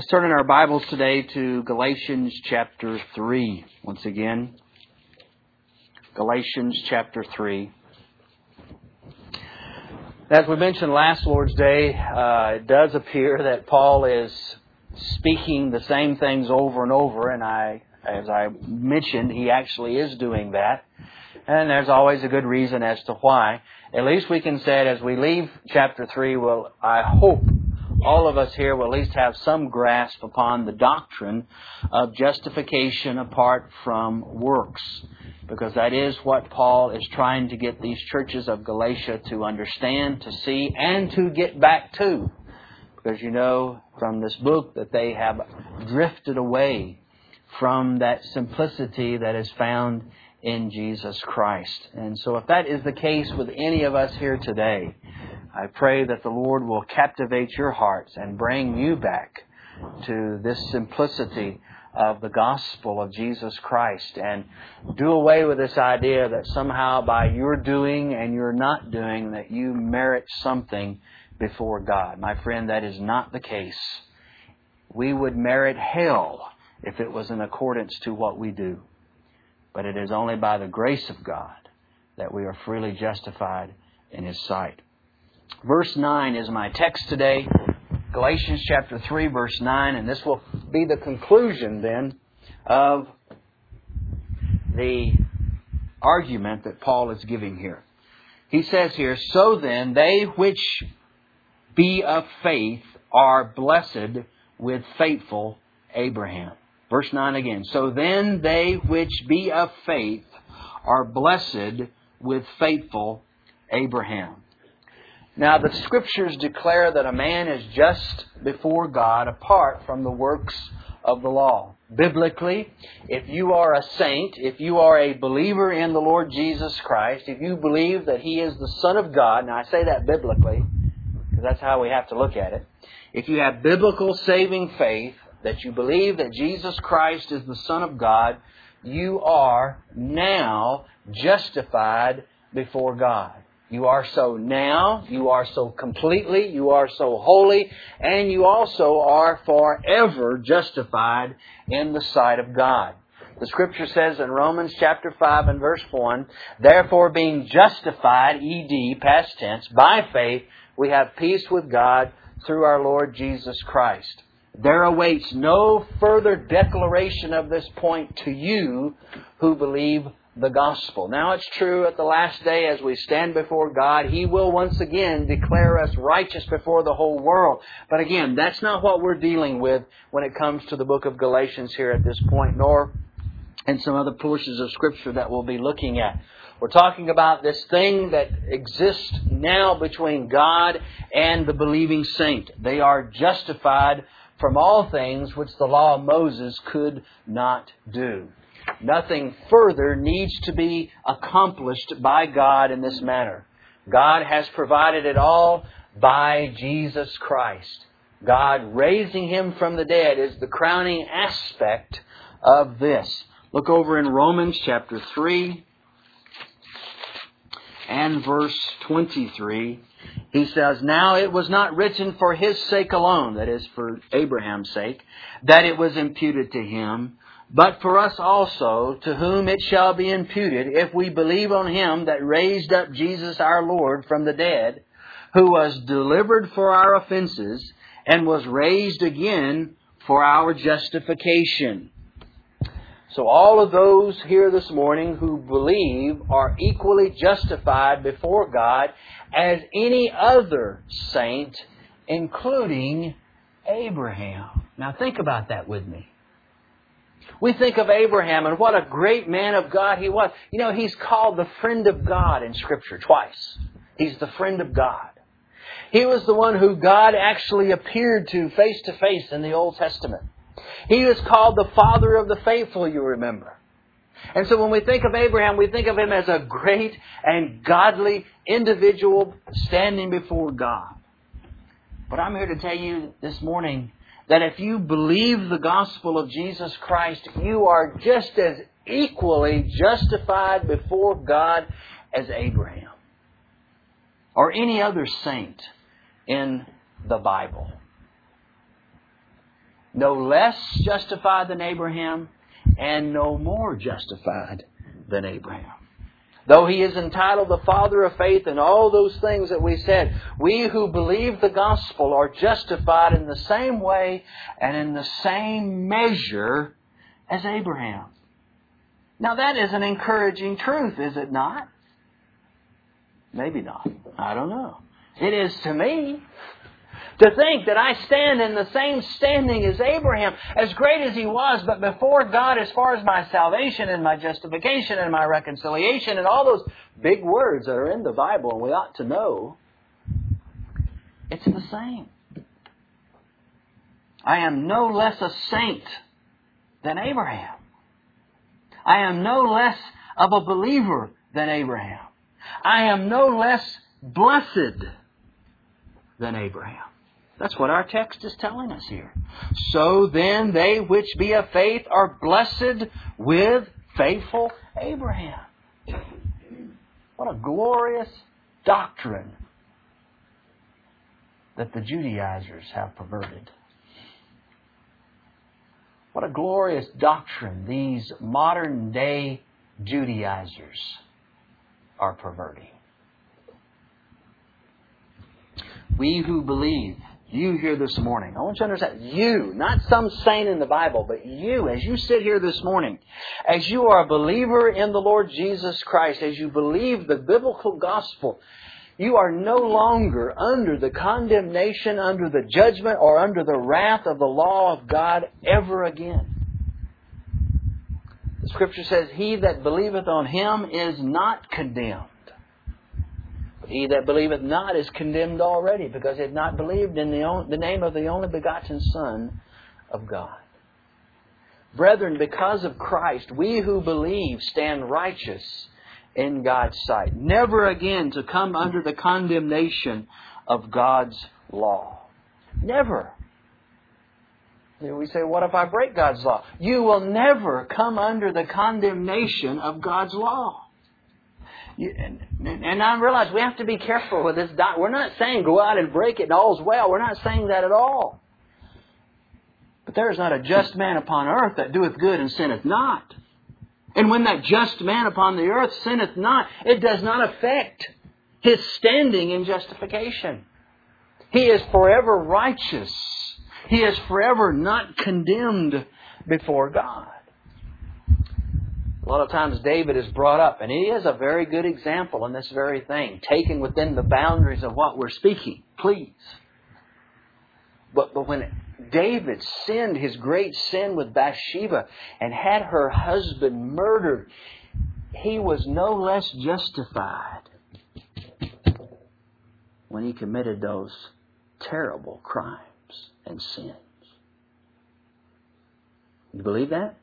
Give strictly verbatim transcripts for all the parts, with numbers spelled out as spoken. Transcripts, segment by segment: Let's turn in our Bibles today to Galatians chapter three. Once again, Galatians chapter three. As we mentioned last Lord's Day, uh, it does appear that Paul is speaking the same things over and over, and I, as I mentioned, he actually is doing that. And there's always a good reason as to why. At least we can say it as we leave chapter three, well, I hope all of us here will at least have some grasp upon the doctrine of justification apart from works, because that is what Paul is trying to get these churches of Galatia to understand, to see, and to get back to. Because you know from this book that they have drifted away from that simplicity that is found in Jesus Christ. And so if that is the case with any of us here today, I pray that the Lord will captivate your hearts and bring you back to this simplicity of the gospel of Jesus Christ, and do away with this idea that somehow by your doing and your not doing that you merit something before God. My friend, that is not the case. We would merit hell if it was in accordance to what we do. But it is only by the grace of God that we are freely justified in His sight. Verse nine is my text today, Galatians chapter three, verse nine, and this will be the conclusion then of the argument that Paul is giving here. He says here, "So then, they which be of faith are blessed with faithful Abraham." Verse nine again, "So then, they which be of faith are blessed with faithful Abraham." Now, the Scriptures declare that a man is just before God apart from the works of the law. Biblically, if you are a saint, if you are a believer in the Lord Jesus Christ, if you believe that He is the Son of God, and I say that biblically because that's how we have to look at it, if you have biblical saving faith that you believe that Jesus Christ is the Son of God, you are now justified before God. You are so now, you are so completely, you are so holy, and you also are forever justified in the sight of God. The Scripture says in Romans chapter five and verse one, "Therefore being justified," E D, past tense, "by faith, we have peace with God through our Lord Jesus Christ." There awaits no further declaration of this point to you who believe the gospel. Now it's true at the last day as we stand before God, He will once again declare us righteous before the whole world. But again, that's not what we're dealing with when it comes to the book of Galatians here at this point, nor in some other portions of Scripture that we'll be looking at. We're talking about this thing that exists now between God and the believing saint. They are justified from all things which the law of Moses could not do. Nothing further needs to be accomplished by God in this manner. God has provided it all by Jesus Christ. God raising Him from the dead is the crowning aspect of this. Look over in Romans chapter three and verse twenty-three. He says, "Now it was not written for his sake alone," that is for Abraham's sake, "that it was imputed to him, but for us also, to whom it shall be imputed, if we believe on Him that raised up Jesus our Lord from the dead, who was delivered for our offenses, and was raised again for our justification." So all of those here this morning who believe are equally justified before God as any other saint, including Abraham. Now think about that with me. We think of Abraham and what a great man of God he was. You know, he's called the friend of God in Scripture twice. He's the friend of God. He was the one who God actually appeared to face to face in the Old Testament. He is called the father of the faithful, you remember. And so when we think of Abraham, we think of him as a great and godly individual standing before God. But I'm here to tell you this morning that if you believe the gospel of Jesus Christ, you are just as equally justified before God as Abraham or any other saint in the Bible. no less justified than Abraham, and no more justified than Abraham. Though he is entitled the father of faith and all those things that we said, we who believe the gospel are justified in the same way and in the same measure as Abraham. Now that is an encouraging truth, is it not? Maybe not. I don't know. It is to me. To think that I stand in the same standing as Abraham, as great as he was, but before God as far as my salvation and my justification and my reconciliation and all those big words that are in the Bible and we ought to know, it's the same. I am no less a saint than Abraham. I am no less of a believer than Abraham. I am no less blessed than Abraham. That's what our text is telling us here. So then they which be of faith are blessed with faithful Abraham. What a glorious doctrine that the Judaizers have perverted. What a glorious doctrine these modern day Judaizers are perverting. We who believe, you here this morning, I want you to understand, you, not some saint in the Bible, but you, as you sit here this morning, as you are a believer in the Lord Jesus Christ, as you believe the biblical gospel, you are no longer under the condemnation, under the judgment, or under the wrath of the law of God ever again. The Scripture says, he that believeth on him is not condemned. He that believeth not is condemned already, because he had not believed in the, on, the name of the only begotten Son of God. Brethren, because of Christ, we who believe stand righteous in God's sight, never again to come under the condemnation of God's law. Never. We say, what if I break God's law? You will never come under the condemnation of God's law. You, and, and I realize we have to be careful with this. Doc- We're not saying go out and break it and all's well. We're not saying that at all. But there is not a just man upon earth that doeth good and sinneth not. And when that just man upon the earth sinneth not, it does not affect his standing in justification. He is forever righteous. He is forever not condemned before God. A lot of times David is brought up, and he is a very good example in this very thing, taken within the boundaries of what we're speaking, please. But, but when David sinned his great sin with Bathsheba and had her husband murdered, he was no less justified when he committed those terrible crimes and sins. You believe that?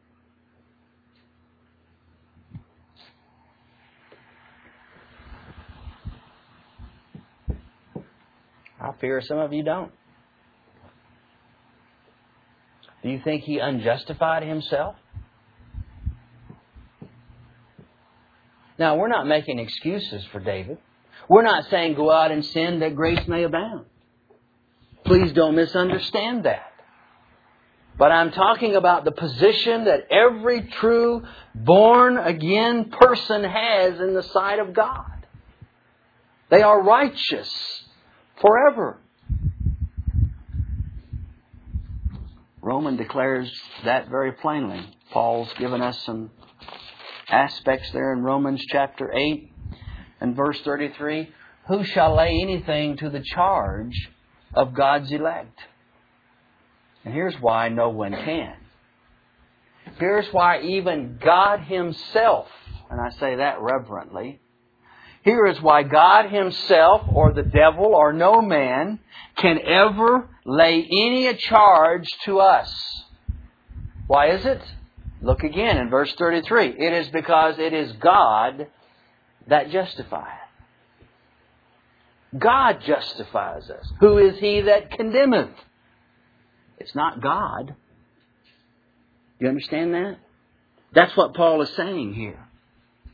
I fear some of you don't. Do you think he unjustified himself? Now, we're not making excuses for David. We're not saying go out and sin that grace may abound. Please don't misunderstand that. But I'm talking about the position that every true born-again person has in the sight of God. They are righteous forever. Romans declares that very plainly. Paul's given us some aspects there in Romans chapter eight and verse thirty-three. Who shall lay anything to the charge of God's elect? And here's why no one can. Here's why even God Himself, and I say that reverently, here is why God Himself or the devil or no man can ever lay any charge to us. Why is it? Look again in verse thirty-three. It is because it is God that justifieth. God justifies us. Who is he that condemneth? It's not God. You understand that? That's what Paul is saying here.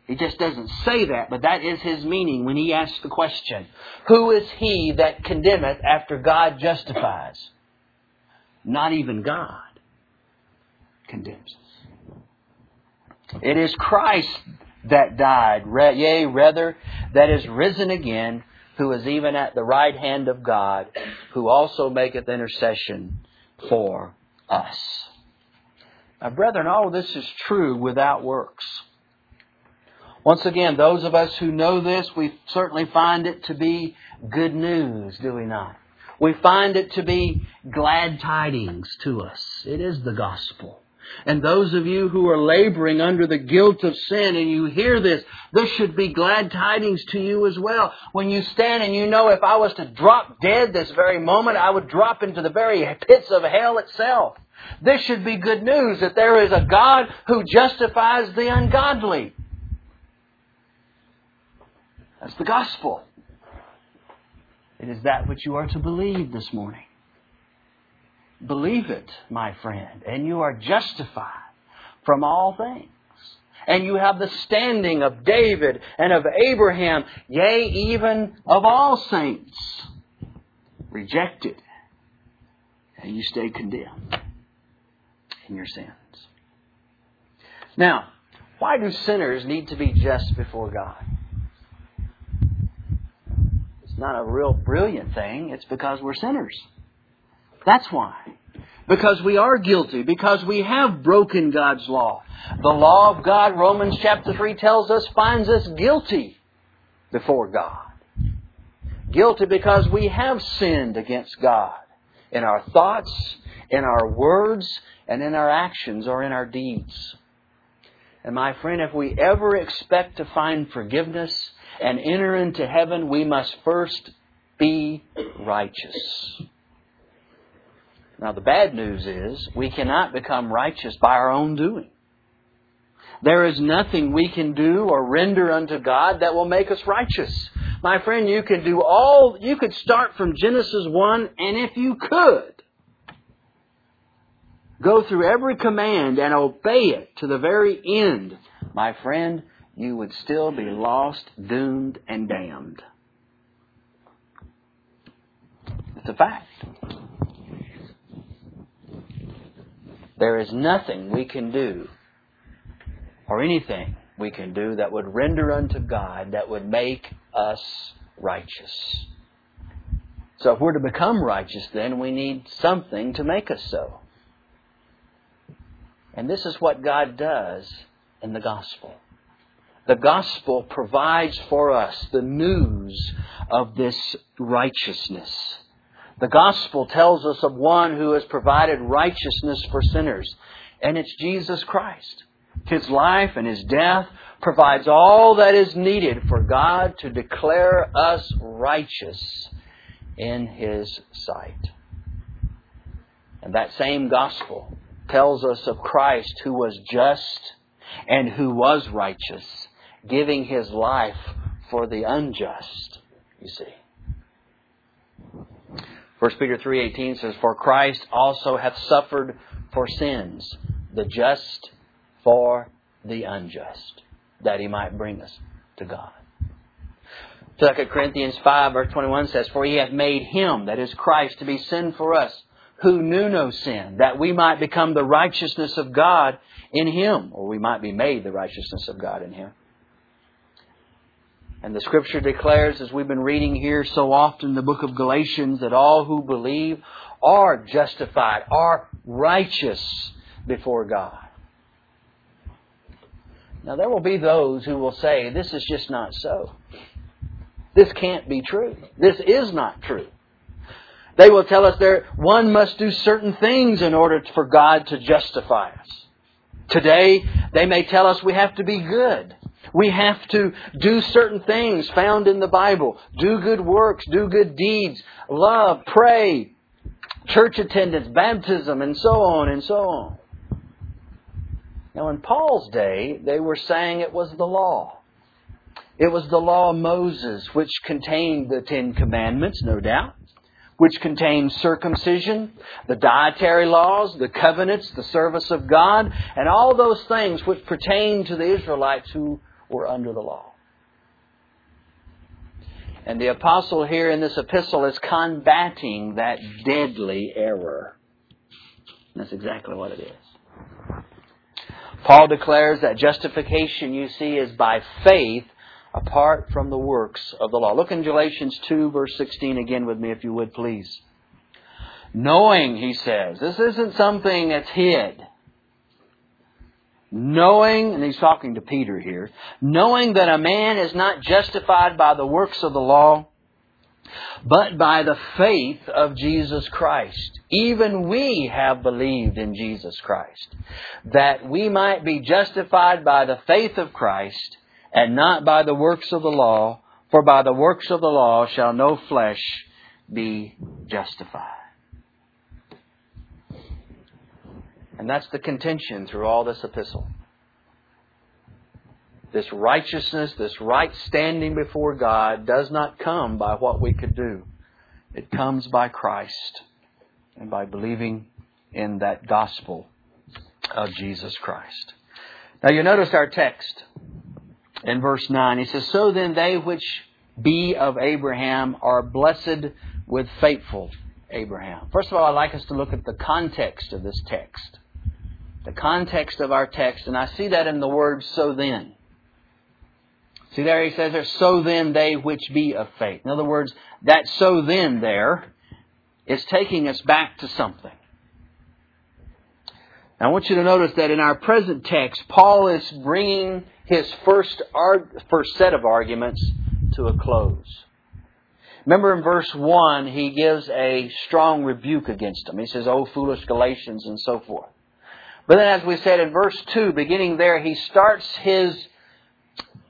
He just doesn't say that, but that is his meaning when he asks the question, who is he that condemneth after God justifies? Not even God. condemns us. It is Christ that died, yea, rather, that is risen again, who is even at the right hand of God, who also maketh intercession for us. Now, brethren, all of this is true without works. Once again, those of us who know this, we certainly find it to be good news, do we not? We find it to be glad tidings to us. It is the gospel. And those of you who are laboring under the guilt of sin and you hear this, this should be glad tidings to you as well. When you stand and you know, if I was to drop dead this very moment, I would drop into the very pits of hell itself. This should be good news that there is a God who justifies the ungodly. That's the gospel. It is that which you are to believe this morning. Believe it, my friend, and you are justified from all things. And you have the standing of David and of Abraham, yea, even of all saints, rejected. And you stay condemned in your sins. Now, why do sinners need to be just before God? It's not a real brilliant thing. It's because we're sinners. That's why. Because we are guilty. Because we have broken God's law. The law of God, Romans chapter three tells us, finds us guilty before God. Guilty because we have sinned against God in our thoughts, in our words, and in our actions or in our deeds. And my friend, if we ever expect to find forgiveness and enter into heaven, we must first be righteous. Now, the bad news is we cannot become righteous by our own doing. There is nothing we can do or render unto God that will make us righteous. My friend, you can do all, you could start from Genesis one, and if you could, go through every command and obey it to the very end, my friend, you would still be lost, doomed, and damned. It's a fact. There is nothing we can do or anything we can do that would render unto God that would make us righteous. So if we're to become righteous, then we need something to make us so. And this is what God does in the gospel. The gospel provides for us the news of this righteousness. The gospel tells us of one who has provided righteousness for sinners, and it's Jesus Christ. His life and His death provides all that is needed for God to declare us righteous in His sight. And that same gospel tells us of Christ who was just and who was righteous, giving His life for the unjust, you see. First Peter three eighteen says, "For Christ also hath suffered for sins, the just for the unjust, that He might bring us to God." Second Corinthians five verse twenty-one says, "For He hath made Him," that is Christ, "to be sin for us, who knew no sin, that we might become the righteousness of God in Him," or we might be made the righteousness of God in Him. And the Scripture declares, as we've been reading here so often in the book of Galatians, that all who believe are justified, are righteous before God. Now, there will be those who will say, this is just not so. This can't be true. This is not true. They will tell us there one must do certain things in order for God to justify us. Today, they may tell us we have to be good. We have to do certain things found in the Bible. Do good works, do good deeds, love, pray, church attendance, baptism, and so on and so on. Now, in Paul's day, they were saying it was the law. It was the law of Moses, which contained the Ten Commandments, no doubt, which contained circumcision, the dietary laws, the covenants, the service of God, and all those things which pertained to the Israelites who were under the law. And the apostle here in this epistle is combating that deadly error. That's exactly what it is. Paul declares that justification, you see, is by faith apart from the works of the law. Look in Galatians two, verse sixteen again with me, if you would, please. Knowing, he says, this isn't something that's hid. Knowing, and he's talking to Peter here, knowing that a man is not justified by the works of the law, but by the faith of Jesus Christ. Even we have believed in Jesus Christ, that we might be justified by the faith of Christ and not by the works of the law, for by the works of the law shall no flesh be justified. And that's the contention through all this epistle. This righteousness, this right standing before God does not come by what we could do. It comes by Christ and by believing in that gospel of Jesus Christ. Now you notice our text in verse nine. He says, "So then they which be of Abraham are blessed with faithful Abraham." First of all, I'd like us to look at the context of this text. The context of our text. And I see that in the word "so then." See there, he says there, "So then they which be of faith." In other words, that "so then" there is taking us back to something. Now, I want you to notice that in our present text, Paul is bringing his first arg- first set of arguments to a close. Remember in verse one, he gives a strong rebuke against them. He says, "O foolish Galatians," and so forth. But then, as we said in verse two, beginning there, he starts his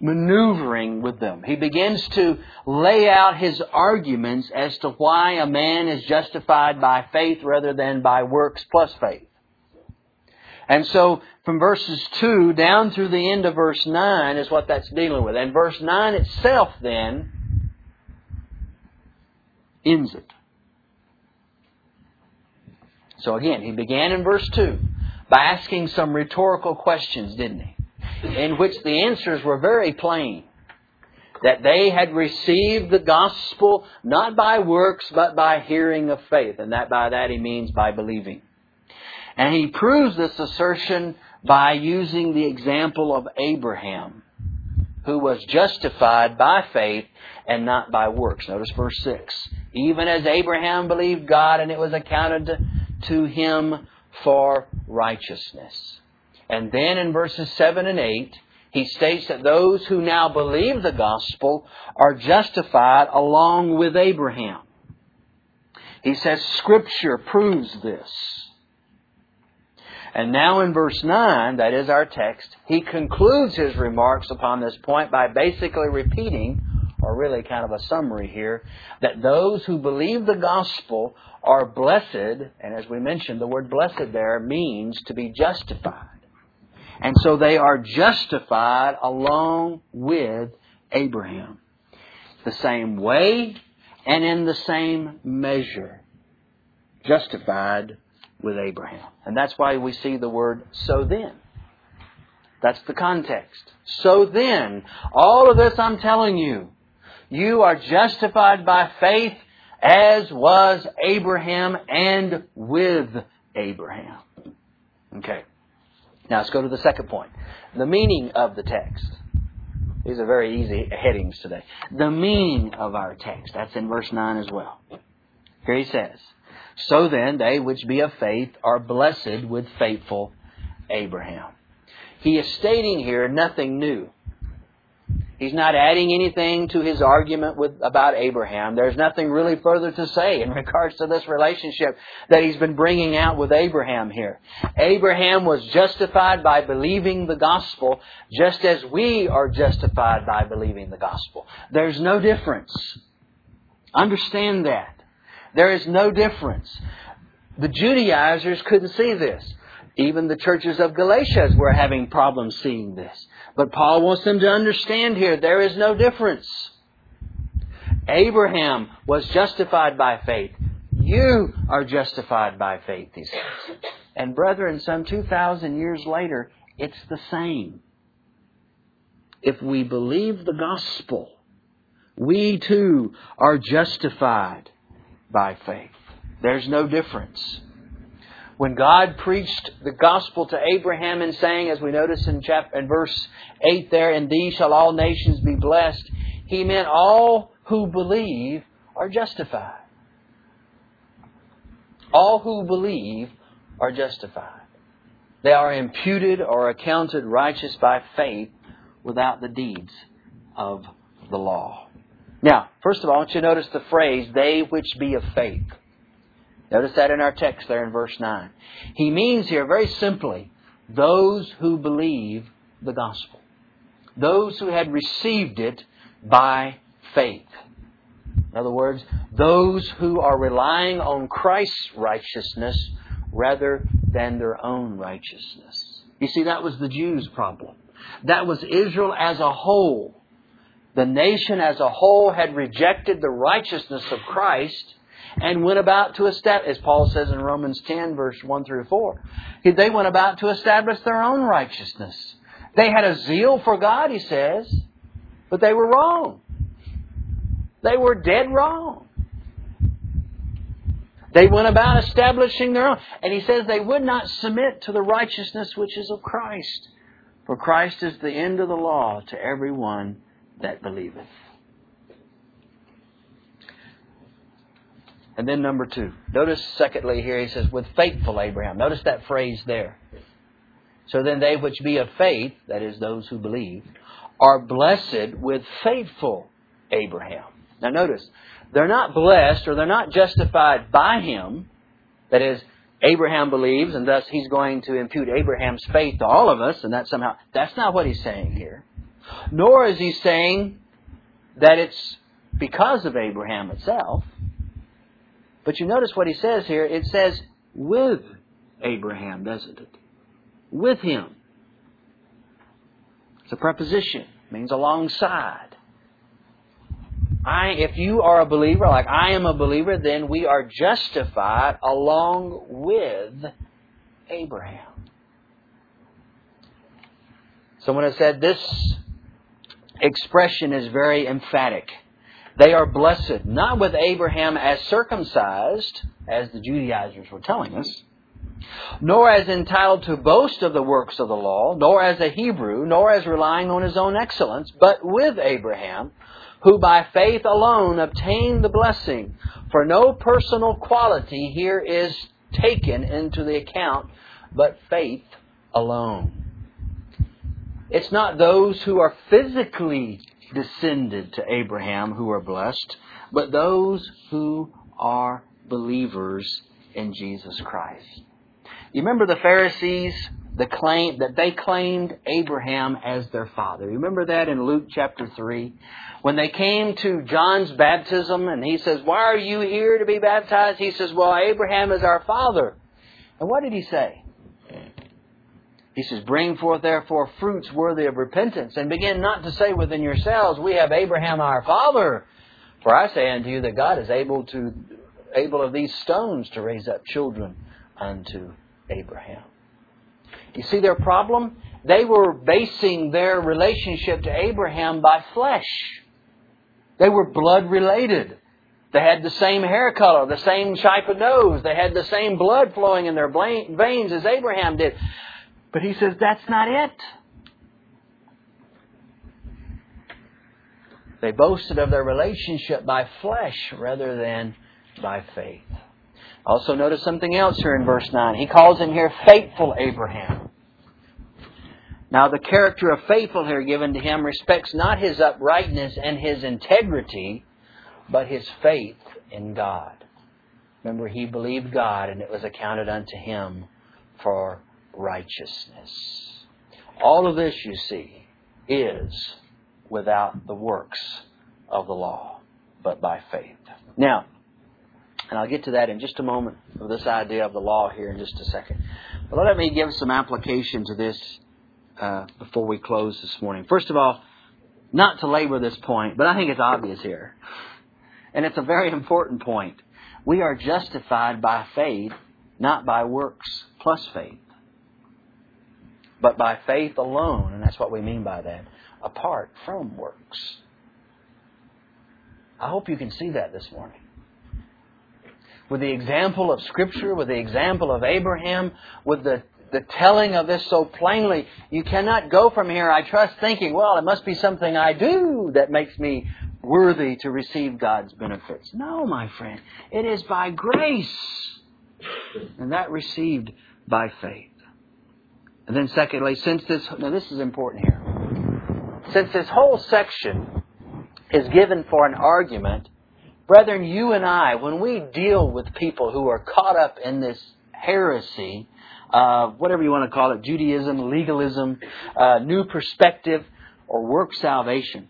maneuvering with them. He begins to lay out his arguments as to why a man is justified by faith rather than by works plus faith. And so from verses two down through the end of verse nine is what that's dealing with. And verse nine itself then ends it. So again, he began in verse two by asking some rhetorical questions, didn't he? In which the answers were very plain. That they had received the gospel not by works, but by hearing of faith. And that by that he means by believing. And he proves this assertion by using the example of Abraham, who was justified by faith and not by works. Notice verse six. "Even as Abraham believed God, and it was accounted to him for righteousness." And then in verses seven and eight, he states that those who now believe the gospel are justified along with Abraham. He says Scripture proves this. And now in verse nine, that is our text, he concludes his remarks upon this point by basically repeating, or really kind of a summary here, that those who believe the gospel are blessed, and as we mentioned, the word "blessed" there means to be justified. And so they are justified along with Abraham. The same way and in the same measure. Justified with Abraham. And that's why we see the word "so then." That's the context. So then, all of this I'm telling you, you are justified by faith as was Abraham and with Abraham. Okay. Now, let's go to the second point. The meaning of the text. These are very easy headings today. The meaning of our text. That's in verse nine as well. Here he says, "So then, they which be of faith are blessed with faithful Abraham." He is stating here nothing new. He's not adding anything to his argument with, about Abraham. There's nothing really further to say in regards to this relationship that he's been bringing out with Abraham here. Abraham was justified by believing the gospel, just as we are justified by believing the gospel. There's no difference. Understand that. There is no difference. The Judaizers couldn't see this. Even the churches of Galatia were having problems seeing this. But Paul wants them to understand here, there is no difference. Abraham was justified by faith. You are justified by faith, he says. And brethren, some two thousand years later, it's the same. If we believe the gospel, we too are justified by faith. There's no difference. When God preached the gospel to Abraham and saying, as we notice in chapter in verse eight there, "In thee shall all nations be blessed," he meant all who believe are justified. All who believe are justified. They are imputed or accounted righteous by faith without the deeds of the law. Now, first of all, I want you to notice the phrase, "they which be of faith." Notice that in our text there in verse nine. He means here very simply, those who believe the gospel. Those who had received it by faith. In other words, those who are relying on Christ's righteousness rather than their own righteousness. You see, that was the Jews' problem. That was Israel as a whole. The nation as a whole had rejected the righteousness of Christ and went about to establish, as Paul says in Romans ten, verse one through four, they went about to establish their own righteousness. They had a zeal for God, he says, but they were wrong. They were dead wrong. They went about establishing their own. And he says they would not submit to the righteousness which is of Christ. For Christ is the end of the law to everyone that believeth. And then number two. Notice secondly here he says, with faithful Abraham. Notice that phrase there. So then they which be of faith, that is those who believe, are blessed with faithful Abraham. Now notice, they're not blessed or they're not justified by him. That is, Abraham believes and thus he's going to impute Abraham's faith to all of us. And that somehow, that's not what he's saying here. Nor is he saying that it's because of Abraham itself. But you notice what he says here. It says with Abraham, doesn't it? With him. It's a preposition. It means alongside. I, if you are a believer, like I am a believer, then we are justified along with Abraham. Someone has said this expression is very emphatic. They are blessed, not with Abraham as circumcised, as the Judaizers were telling us, nor as entitled to boast of the works of the law, nor as a Hebrew, nor as relying on his own excellence, but with Abraham, who by faith alone obtained the blessing. For no personal quality here is taken into the account, but faith alone. It's not those who are physically descended to Abraham who are blessed, but those who are believers in Jesus Christ. You remember the Pharisees, the claim that they claimed Abraham as their father. You remember that in Luke chapter three? When they came to John's baptism and he says, "Why are you here to be baptized?" He says, "Well, Abraham is our father." And what did he say? He says, "Bring forth therefore fruits worthy of repentance, and begin not to say within yourselves, we have Abraham our father. For I say unto you that God is able to able of these stones to raise up children unto Abraham." You see their problem? They were basing their relationship to Abraham by flesh. They were blood related. They had the same hair color, the same type of nose. They had the same blood flowing in their veins as Abraham did. But he says, that's not it. They boasted of their relationship by flesh rather than by faith. Also notice something else here in verse nine. He calls him here faithful Abraham. Now the character of faithful here given to him respects not his uprightness and his integrity, but his faith in God. Remember, he believed God and it was accounted unto him for righteousness. All of this, you see, is without the works of the law, but by faith. Now, and I'll get to that in just a moment, of this idea of the law here in just a second. But let me give some application to this uh, before we close this morning. First of all, not to labor this point, but I think it's obvious here. And it's a very important point. We are justified by faith, not by works plus faith, but by faith alone, and that's what we mean by that, apart from works. I hope you can see that this morning. with the example of Scripture, with the example of Abraham, with the, the telling of this so plainly. You cannot go from here, I trust, thinking, well, it must be something I do that makes me worthy to receive God's benefits. No, my friend, it is by grace, and that received by faith. And then secondly, since this, now this is important here, since this whole section is given for an argument, brethren, you and I, when we deal with people who are caught up in this heresy, uh, whatever you want to call it, Judaism, legalism, uh, new perspective, or work salvation,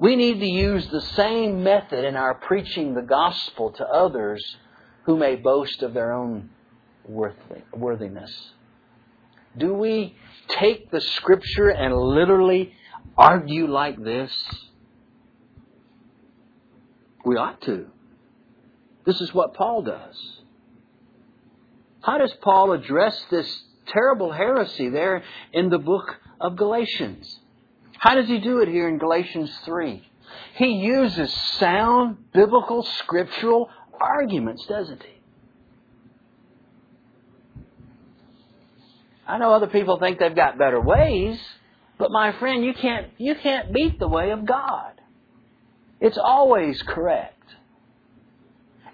we need to use the same method in our preaching the gospel to others who may boast of their own worthy, worthiness. Do we take the Scripture and literally argue like this? We ought to. This is what Paul does. How does Paul address this terrible heresy there in the book of Galatians? How does he do it here in Galatians three? He uses sound, biblical, scriptural arguments, doesn't he? I know other people think they've got better ways, but my friend, you can't, you can't beat the way of God. It's always correct.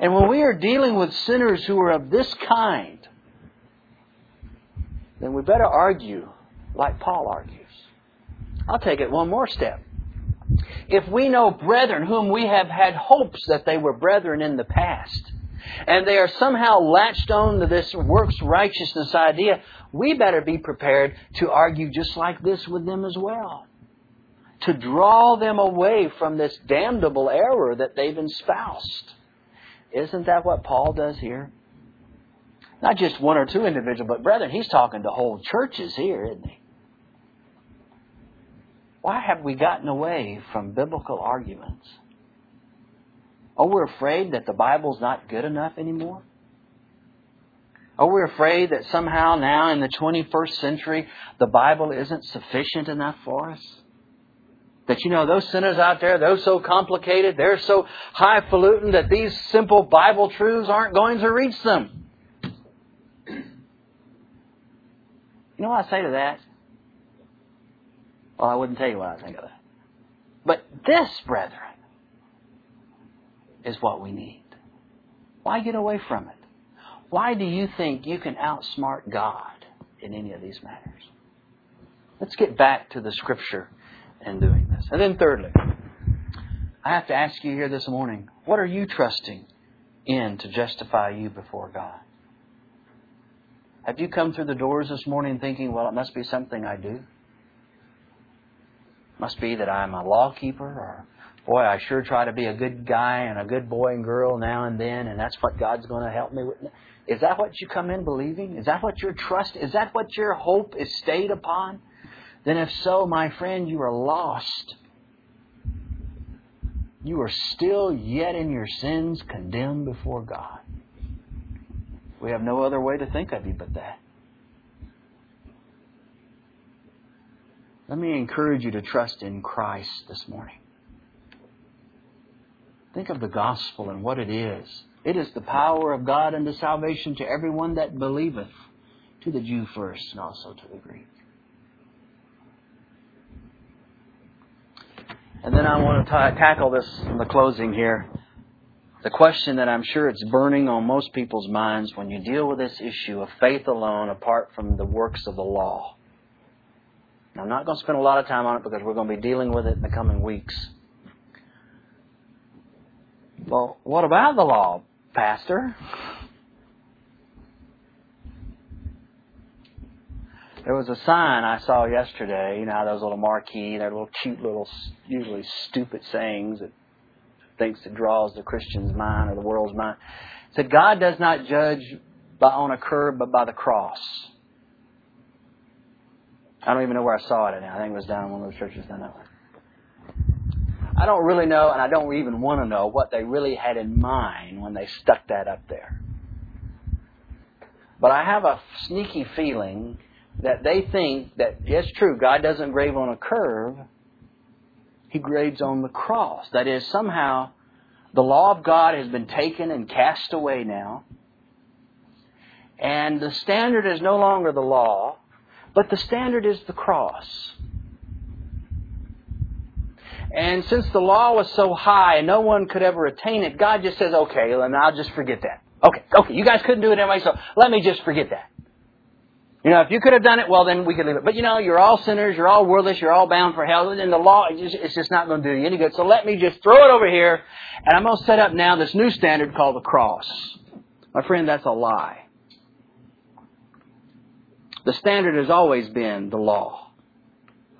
And when we are dealing with sinners who are of this kind, then we better argue like Paul argues. I'll take it one more step. If we know brethren whom we have had hopes that they were brethren in the past, and they are somehow latched on to this works righteousness idea, we better be prepared to argue just like this with them as well, to draw them away from this damnable error that they've espoused. Isn't that what Paul does here? Not just one or two individuals, but brethren, he's talking to whole churches here, isn't he? Why have we gotten away from biblical arguments? Oh, we're afraid that the Bible's not good enough anymore? Oh, we're afraid that somehow now in the twenty-first century, the Bible isn't sufficient enough for us? That, you know, those sinners out there, they're so complicated, they're so highfalutin that these simple Bible truths aren't going to reach them. You know what I say to that? Well, I wouldn't tell you what I think of that. But this, brethren, is what we need. Why get away from it? Why do you think you can outsmart God in any of these matters? Let's get back to the Scripture and doing this. And then thirdly, I have to ask you here this morning, what are you trusting in to justify you before God? Have you come through the doors this morning thinking, well, it must be something I do? It must be that I'm a lawkeeper, or boy, I sure try to be a good guy and a good boy and girl now and then, and that's what God's going to help me with. Is that what you come in believing? Is that what your trust, is that what your hope is stayed upon? Then if so, my friend, you are lost. You are still yet in your sins condemned before God. We have no other way to think of you but that. Let me encourage you to trust in Christ this morning. Think of the gospel and what it is. It is the power of God unto salvation to everyone that believeth, to the Jew first and also to the Greek. And then I want to t- tackle this in the closing here. The question that I'm sure it's burning on most people's minds when you deal with this issue of faith alone apart from the works of the law. And I'm not going to spend a lot of time on it because we're going to be dealing with it in the coming weeks. Well, what about the law, Pastor? There was a sign I saw yesterday, you know, those little marquee, they're little cute little, usually stupid sayings that thinks it draws the Christian's mind or the world's mind. It said, God does not judge by on a curb, but by the cross. I don't even know where I saw it. I think it was down in one of those churches down that way. I don't really know, and I don't even want to know what they really had in mind when they stuck that up there. But I have a sneaky feeling that they think that, yes, true, God doesn't grave on a curve. He graves on the cross. That is, somehow, The law of God has been taken and cast away now. And the standard is no longer the law, but the standard is the cross. And since the law was so high and no one could ever attain it, God just says, okay, then I'll just forget that. Okay, okay, you guys couldn't do it anyway, so let me just forget that. You know, if you could have done it, well, then we could leave it. But, you know, you're all sinners, you're all worthless, you're all bound for hell, and the law, it's just, it's just not going to do you any good. So let me just throw it over here, and I'm going to set up now this new standard called the cross. My friend, that's a lie. The standard has always been the law,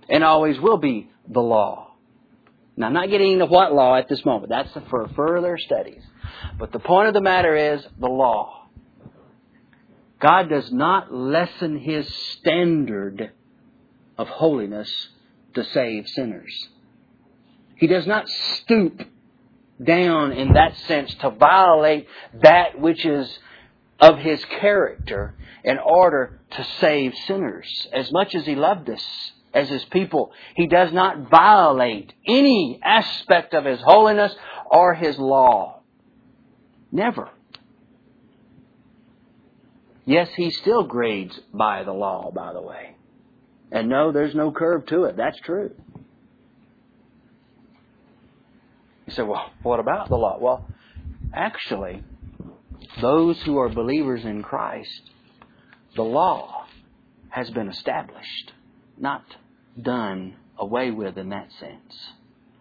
and always will be the law. Now, I'm not getting into what law at this moment. That's for further studies. But the point of the matter is the law. God does not lessen His standard of holiness to save sinners. He does not stoop down in that sense to violate that which is of His character in order to save sinners. As much as He loved us, as His people, He does not violate any aspect of His holiness or His law. Never. Yes, He still grades by the law, by the way. And no, there's no curve to it. That's true. You say, well, what about the law? Well, actually, those who are believers in Christ, the law has been established, not done away with in that sense.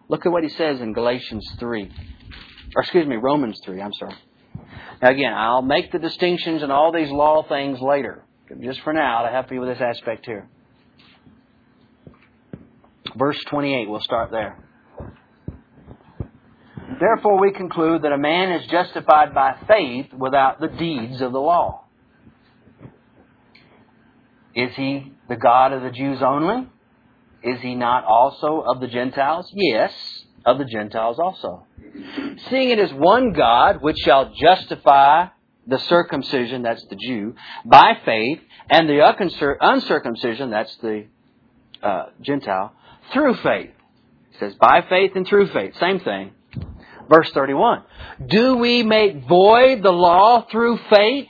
Look at what he says in Galatians three. Or excuse me, Romans three, I'm sorry. Now again, I'll make the distinctions and all these law things later. Just for now, I'll help you with this aspect here. Verse twenty-eight, we'll start there. Therefore we conclude that a man is justified by faith without the deeds of the law. Is He the God of the Jews only? Is He not also of the Gentiles? Yes, of the Gentiles also. Seeing it is one God which shall justify the circumcision, that's the Jew, by faith, and the uncircumcision, that's the uh, Gentile, through faith. It says by faith and through faith, same thing. Verse thirty-one, do we make void the law through faith?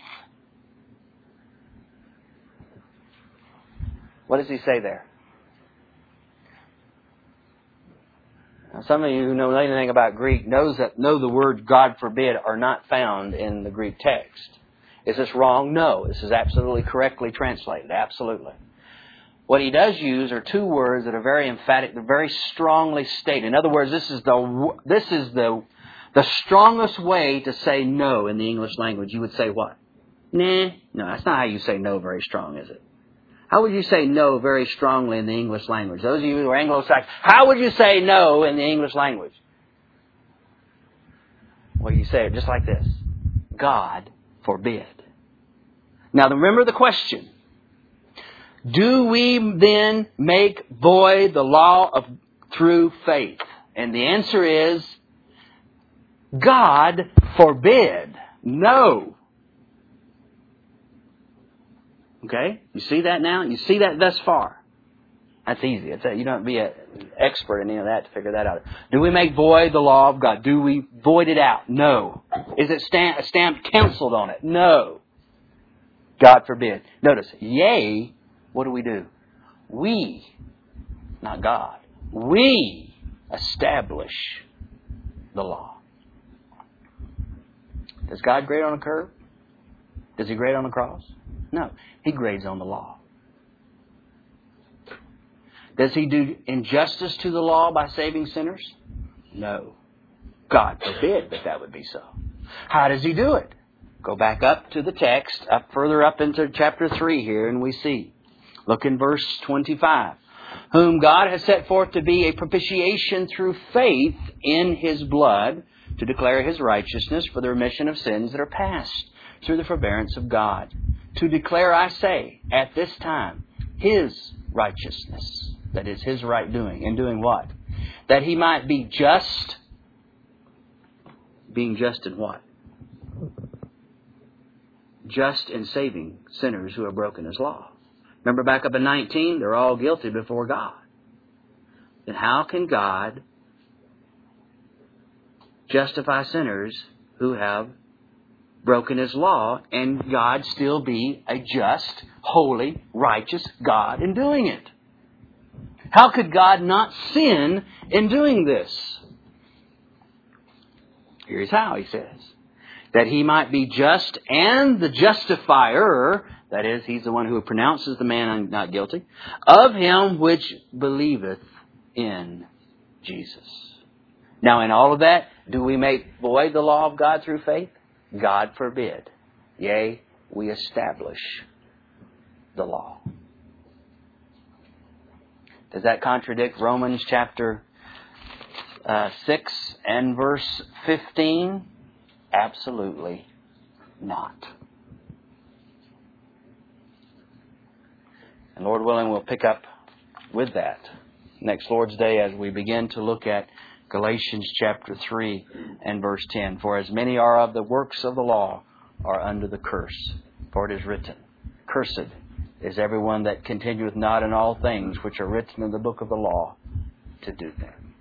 What does he say there? Now, some of you who know anything about Greek knows that know the word God forbid are not found in the Greek text. Is this wrong? No. This is absolutely correctly translated. Absolutely. What he does use are two words that are very emphatic, they're very strongly stated. In other words, this is the this is the the strongest way to say no in the English language. You would say what? Nah. No, that's not how you say no very strong, is it? How would you say no very strongly in the English language? Those of you who are Anglo-Saxon, how would you say no in the English language? Well, you say it just like this. God forbid. Now, remember the question. Do we then make void the law of through faith? And the answer is, God forbid. No. Okay? You see that now? You see that thus far? That's easy. It's a, you don't have to be an expert in any of that to figure that out. Do we make void the law of God? Do we void it out? No. Is it stamp, stamped counseled on it? No. God forbid. Notice, yea, what do we do? We, not God, we establish the law. Does God grade on a curve? Does He grade on a cross? No, He grades on the law. Does He do injustice to the law by saving sinners? No. God forbid that that would be so. How does He do it? Go back up to the text, up further up into chapter three here, and we see. Look in verse twenty-five. Whom God has set forth to be a propitiation through faith in His blood to declare His righteousness for the remission of sins that are past through the forbearance of God. To declare, I say, at this time, His righteousness, that is His right doing. And doing what? That He might be just. Being just in what? Just in saving sinners who have broken His law. Remember back up in nineteen, they're all guilty before God. Then how can God justify sinners who have broken his law and God still be a just, holy, righteous God in doing it? How could God not sin in doing this? Here's how, he says. That he might be just and the justifier, that is, he's the one who pronounces the man not guilty, of him which believeth in Jesus. Now, in all of that, do we make void the law of God through faith? God forbid. Yea, we establish the law. Does that contradict Romans chapter uh, six and verse fifteen? Absolutely not. And Lord willing, we'll pick up with that next Lord's Day as we begin to look at Galatians chapter three and verse ten. For as many are of the works of the law are under the curse. For it is written, cursed is everyone that continueth not in all things which are written in the book of the law to do them.